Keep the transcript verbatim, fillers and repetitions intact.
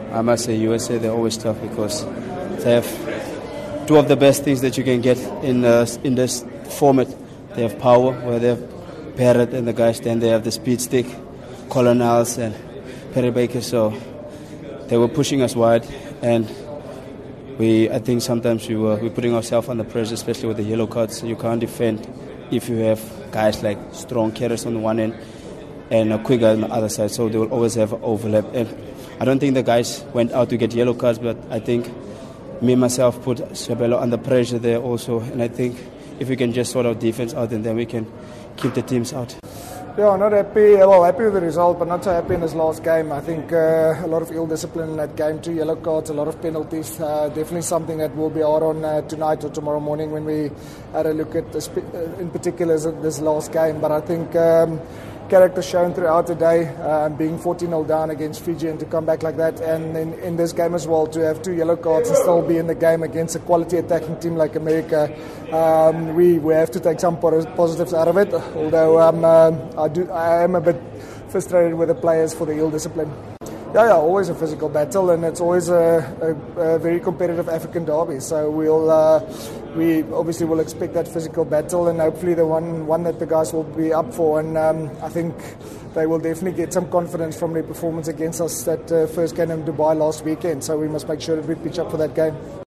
I must say U S A, they're always tough because they have two of the best things that you can get in uh, in this format. They have power, where they have Parrot and the guys, then they have the speed stick, Colonels and Perry Baker. So they were pushing us wide, and we I think sometimes we were, we're putting ourselves under pressure, especially with the yellow cards. You can't defend if you have guys like strong carriers on one end and a quick guy on the other side, so they will always have an overlap. And I don't think the guys went out to get yellow cards, but I think me and myself put Sabelo under pressure there also. And I think if we can just sort our defense out, and then we can keep the teams out. Yeah, not happy. Well, happy with the result, but not so happy in this last game. I think uh, a lot of ill discipline in that game, two yellow cards, a lot of penalties. Uh, definitely something that will be hard on uh, tonight or tomorrow morning when we had a look at, this, in particular, this last game. But I think Um, character shown throughout the day, uh, being fourteen nil down against Fiji and to come back like that, and in, in this game as well to have two yellow cards and still be in the game against a quality attacking team like America. Um, we, we have to take some positives out of it, although um, uh, I, do, I am a bit frustrated with the players for the ill discipline. Yeah, yeah, always a physical battle, and it's always a, a, a very competitive African derby. So we'll, uh, we obviously will expect that physical battle, and hopefully the one one that the guys will be up for. And um, I think they will definitely get some confidence from their performance against us that uh, first game in Dubai last weekend. So we must make sure that we pitch up for that game.